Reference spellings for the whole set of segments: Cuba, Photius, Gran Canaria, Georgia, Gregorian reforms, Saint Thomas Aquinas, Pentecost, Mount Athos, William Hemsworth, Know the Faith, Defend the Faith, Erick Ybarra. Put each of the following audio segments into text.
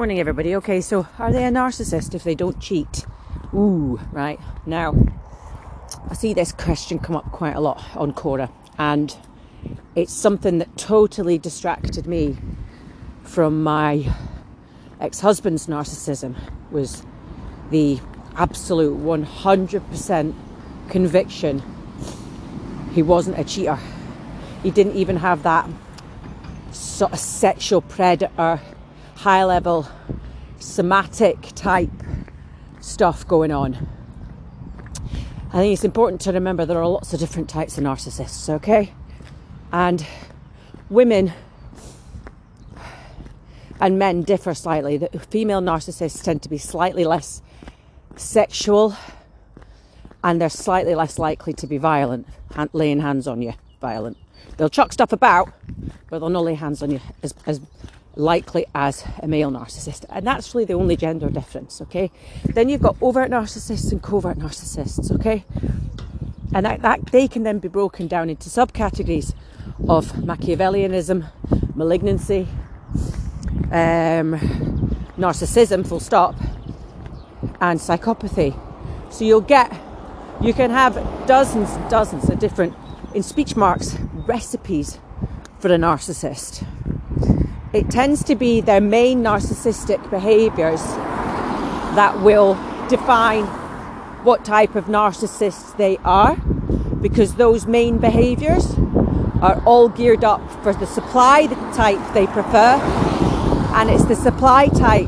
Morning, everybody. Okay, so are they a narcissist if they don't cheat? Ooh, right. Now, I see this question come up quite a lot on Quora, and it's something that totally distracted me from my ex-husband's narcissism, was the absolute 100% conviction he wasn't a cheater. He didn't even have that sort of sexual predator, high level, somatic type stuff going on. I think it's important to remember there are lots of different types of narcissists, okay? And women and men differ slightly. The female narcissists tend to be slightly less sexual, and they're slightly less likely to be violent, laying hands on you, violent. They'll chuck stuff about, but they'll not lay hands on you as likely as a male narcissist. And that's really the only gender difference, okay? Then you've got overt narcissists and covert narcissists, okay? And that they can then be broken down into subcategories of Machiavellianism, malignancy, narcissism, full stop, and psychopathy. So you can have dozens and dozens of different, in speech marks, recipes for a narcissist. It tends to be their main narcissistic behaviours that will define what type of narcissists they are, because those main behaviours are all geared up for the supply type they prefer, and it's the supply type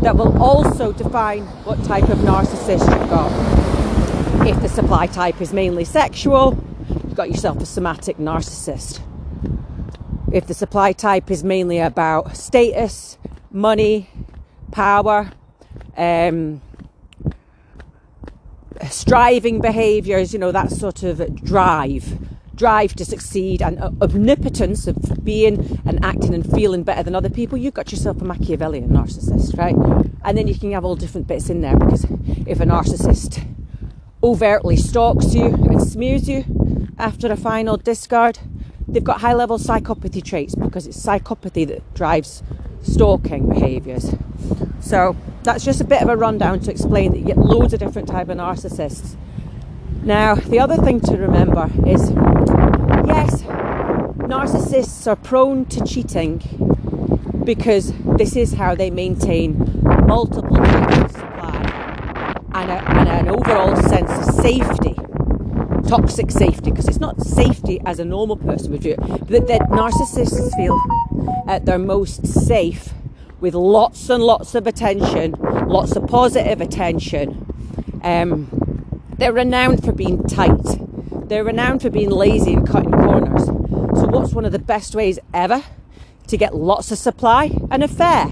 that will also define what type of narcissist you've got. If the supply type is mainly sexual, you've got yourself a somatic narcissist. If the supply type is mainly about status, money, power, striving behaviours, you know, that sort of drive to succeed and omnipotence of being and acting and feeling better than other people, you've got yourself a Machiavellian narcissist, right? And then you can have all different bits in there, because if a narcissist overtly stalks you and smears you after a final discard, they've got high-level psychopathy traits, because it's psychopathy that drives stalking behaviours. So that's just a bit of a rundown to explain that you get loads of different types of narcissists. Now, the other thing to remember is, yes, narcissists are prone to cheating because this is how they maintain multiple types of supply and an overall sense of safety. Toxic safety, because it's not safety as a normal person would do it, but that narcissists feel at their most safe with lots and lots of attention, lots of positive attention. They're renowned for being tight. They're renowned for being lazy and cutting corners. So what's one of the best ways ever to get lots of supply? An affair,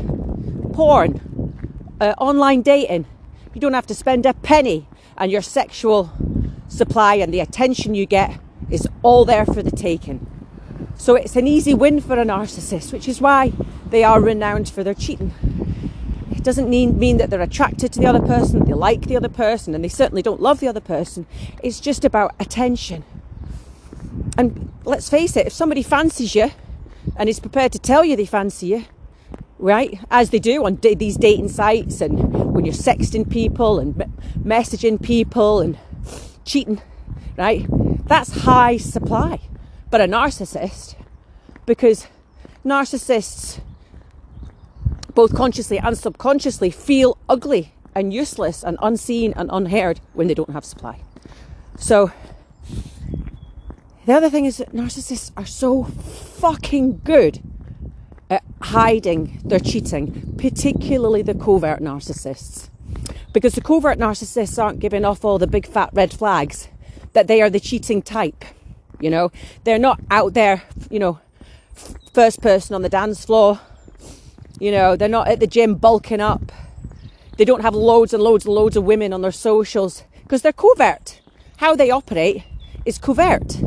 porn, online dating. You don't have to spend a penny, and your sexual supply and the attention you get is all there for the taking. So it's an easy win for a narcissist, which is why they are renowned for their cheating. It doesn't mean that they're attracted to the other person, they like the other person, and they certainly don't love the other person. It's just about attention. And let's face it, if somebody fancies you and is prepared to tell you they fancy you, right, as they do on these dating sites and when you're sexting people and messaging people and cheating, right? That's high supply. But a narcissist, because narcissists both consciously and subconsciously feel ugly and useless and unseen and unheard when they don't have supply. So the other thing is that narcissists are so fucking good at hiding their cheating, particularly the covert narcissists. Because the covert narcissists aren't giving off all the big fat red flags that they are the cheating type, you know. They're not out there, you know, first person on the dance floor, you know. They're not at the gym bulking up. They don't have loads and loads and loads of women on their socials, because they're covert. How they operate is covert.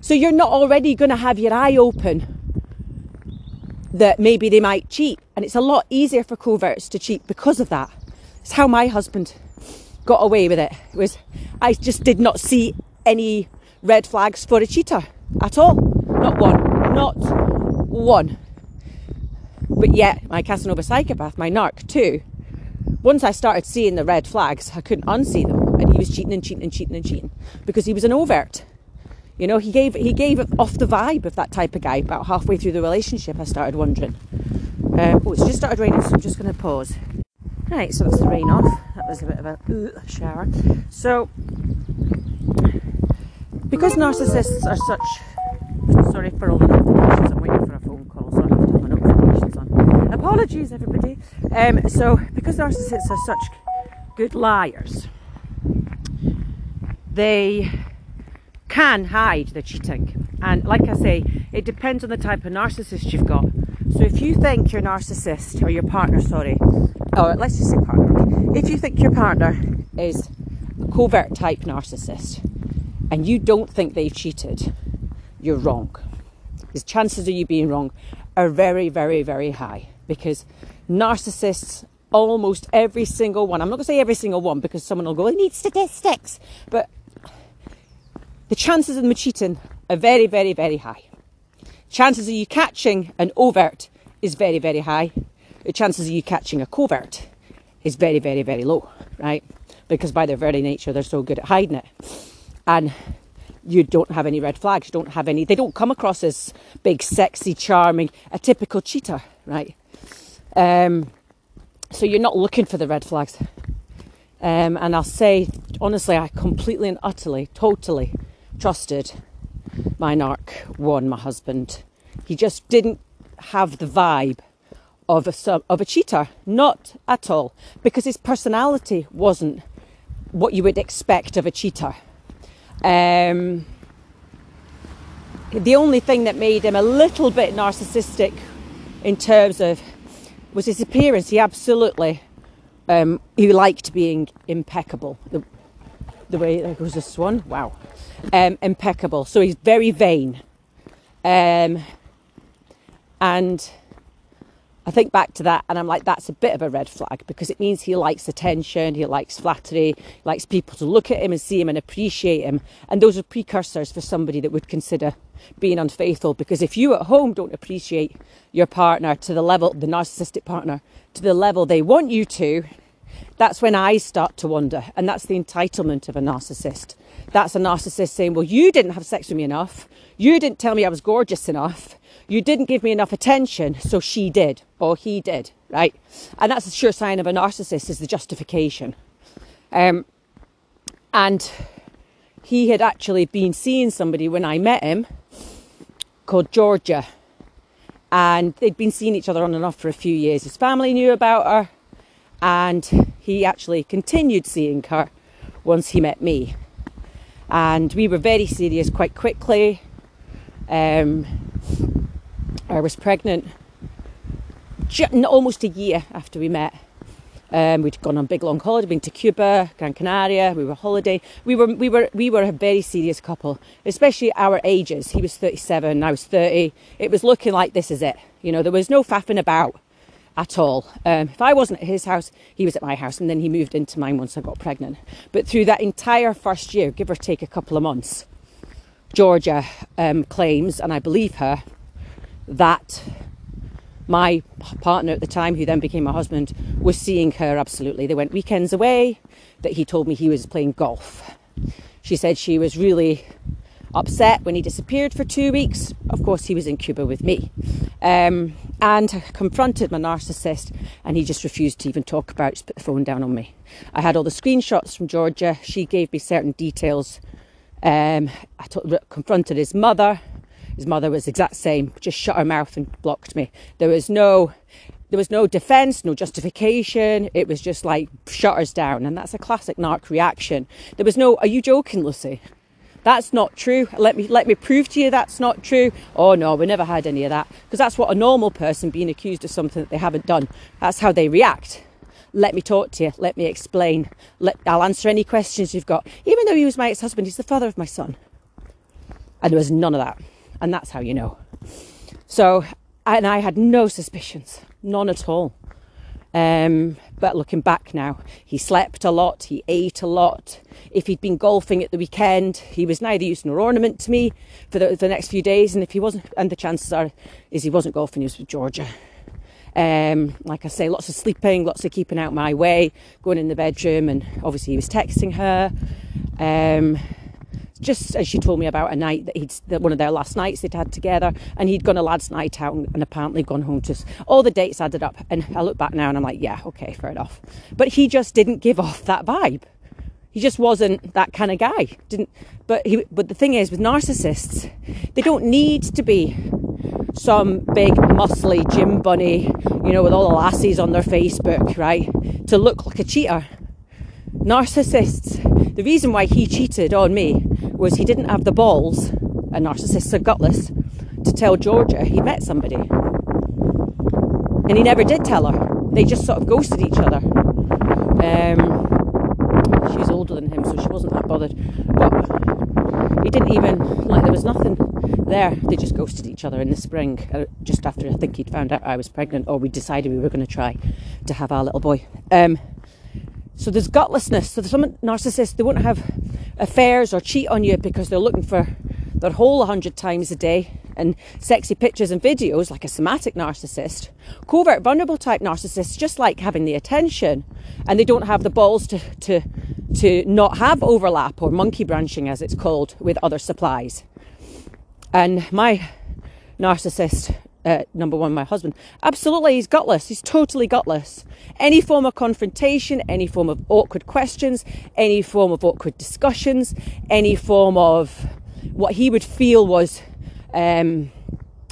So you're not already going to have your eye open that maybe they might cheat. And it's a lot easier for coverts to cheat because of that. It's how my husband got away with it. It was, I just did not see any red flags for a cheater at all. Not one. Not one. But yet, my Casanova psychopath, my narc too, once I started seeing the red flags, I couldn't unsee them. And he was cheating and cheating and cheating and cheating because he was an overt. You know, he gave off the vibe of that type of guy. About halfway through the relationship, I started wondering. It's just started raining, so I'm just going to pause. Right, so that's the rain off. That was a bit of a shower. So, because narcissists are such... Sorry for all the notifications, I'm waiting for a phone call, so I have to have my notifications on. Apologies, everybody. So, because narcissists are such good liars, they can hide the cheating. And like I say, it depends on the type of narcissist you've got. So if you think your narcissist, or your partner, sorry, or let's just say partner, if you think your partner is a covert type narcissist and you don't think they've cheated, you're wrong. The chances of you being wrong are very, very, very high, because narcissists, almost every single one, I'm not going to say every single one because someone will go, I need statistics, but the chances of them cheating are very, very, very high. Chances of you catching an overt is very, very high. The chances of you catching a covert is very, very, very low, right? Because by their very nature, they're so good at hiding it. And you don't have any red flags. You don't have any, they don't come across as big, sexy, charming, a typical cheater, right? So you're not looking for the red flags. And I'll say, honestly, I completely and utterly, totally trusted my narc one, my husband. He just didn't have the vibe of a cheater, not at all, because his personality wasn't what you would expect of a cheater. The only thing that made him a little bit narcissistic in terms of was his appearance. He absolutely he liked being impeccable. The way there goes a swan, wow. Impeccable. So he's very vain, and I think back to that and I'm like, that's a bit of a red flag, because it means he likes attention, he likes flattery, he likes people to look at him and see him and appreciate him, and those are precursors for somebody that would consider being unfaithful. Because if you at home don't appreciate your partner to the level, the narcissistic partner, to the level they want you to, that's when I start to wonder. And that's the entitlement of a narcissist. That's a narcissist saying, well, you didn't have sex with me enough. You didn't tell me I was gorgeous enough. You didn't give me enough attention, so she did, or he did, right? And that's a sure sign of a narcissist, is the justification. And he had actually been seeing somebody when I met him called Georgia. And they'd been seeing each other on and off for a few years. His family knew about her. And he actually continued seeing her once he met me. And we were very serious quite quickly. I was pregnant almost a year after we met. We'd gone on big long holiday, been to Cuba, Gran Canaria. We were holiday. We were a very serious couple, especially our ages. He was 37, I was 30. It was looking like this is it. You know, there was no faffing about at all. If I wasn't at his house, he was at my house, and then he moved into mine once I got pregnant. But through that entire first year, give or take a couple of months, Georgia claims, and I believe her, that my partner at the time, who then became my husband, was seeing her absolutely. They went weekends away, that he told me he was playing golf. She said she was really upset when he disappeared for 2 weeks. Of course, he was in Cuba with me. And I confronted my narcissist, and he just refused to even talk about it. Just put the phone down on me. I had all the screenshots from Georgia. She gave me certain details. I confronted his mother. His mother was the exact same, just shut her mouth and blocked me. There was no defence, no justification. It was just like, shut us down. And that's a classic narc reaction. There was no, are you joking, Lucy? That's not true. Let me prove to you that's not true. Oh no, we never had any of that. Because that's what a normal person being accused of something that they haven't done, that's how they react. Let me talk to you. Let me explain. I'll answer any questions you've got. Even though he was my ex-husband, he's the father of my son. And there was none of that. And that's how you know. So, and I had no suspicions. None at all. But looking back now, he slept a lot, he ate a lot. If he'd been golfing at the weekend, he was neither use nor ornament to me for the next few days. And if he wasn't, and the chances are, is he wasn't golfing, he was with Georgia. Like I say, lots of sleeping, lots of keeping out my way, going in the bedroom, and obviously he was texting her. Just as she told me about a night that one of their last nights they'd had together, and he'd gone a lad's night out and apparently gone home to all the dates added up. And I look back now and I'm like, yeah, okay, fair enough. But he just didn't give off that vibe. He just wasn't that kind of guy. But the thing is, with narcissists, they don't need to be some big muscly gym bunny, you know, with all the lassies on their Facebook, right, to look like a cheater. Narcissists, the reason why he cheated on me was he didn't have the balls, and narcissists are gutless, to tell Georgia he met somebody. And he never did tell her. They just sort of ghosted each other. She's older than him, so she wasn't that bothered. But he didn't even, like, there was nothing there. They just ghosted each other in the spring, just after I think he'd found out I was pregnant, or we decided we were going to try to have our little boy. So there's gutlessness. So some narcissists, they won't have affairs or cheat on you because they're looking for their hole 100 times a day, and sexy pictures and videos, like a somatic narcissist. Covert, vulnerable type narcissists just like having the attention, and they don't have the balls to not have overlap, or monkey branching as it's called, with other supplies. And my narcissist, number one, my husband, absolutely, he's gutless. He's totally gutless. Any form of confrontation, any form of awkward questions, any form of awkward discussions, any form of what he would feel was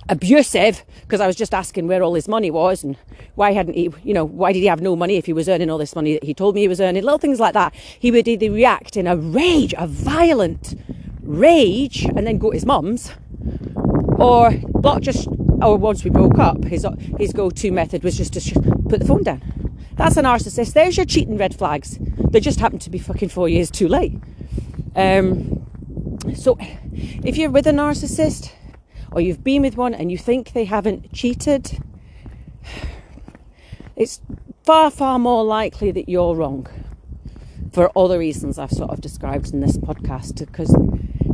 abusive, because I was just asking where all his money was, and why hadn't he, you know, why did he have no money if he was earning all this money that he told me he was earning, little things like that. He would either react in a rage, a violent rage, and then go to his mum's, or not just... Or once we broke up, his go-to method was just to put the phone down. That's a narcissist. There's your cheating red flags. They just happen to be fucking 4 years too late. So if you're with a narcissist, or you've been with one and you think they haven't cheated, it's far, far more likely that you're wrong, for all the reasons I've sort of described in this podcast, because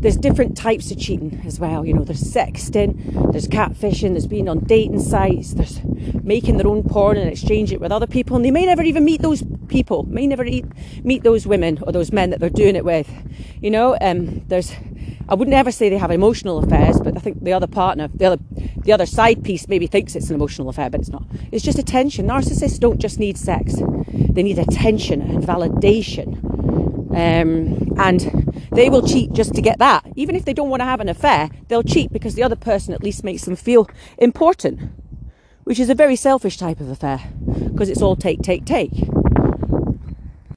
there's different types of cheating as well. You know, there's sexting, there's catfishing, there's being on dating sites, there's making their own porn and exchange it with other people, and they may never even meet those people, may never meet those women or those men that they're doing it with. You know, there's, I wouldn't ever say they have emotional affairs, but I think the other partner, the other side piece maybe thinks it's an emotional affair, but it's not. It's just attention. Narcissists don't just need sex. They need attention and validation. And they will cheat just to get that. Even if they don't want to have an affair, they'll cheat because the other person at least makes them feel important, which is a very selfish type of affair, because it's all take, take, take.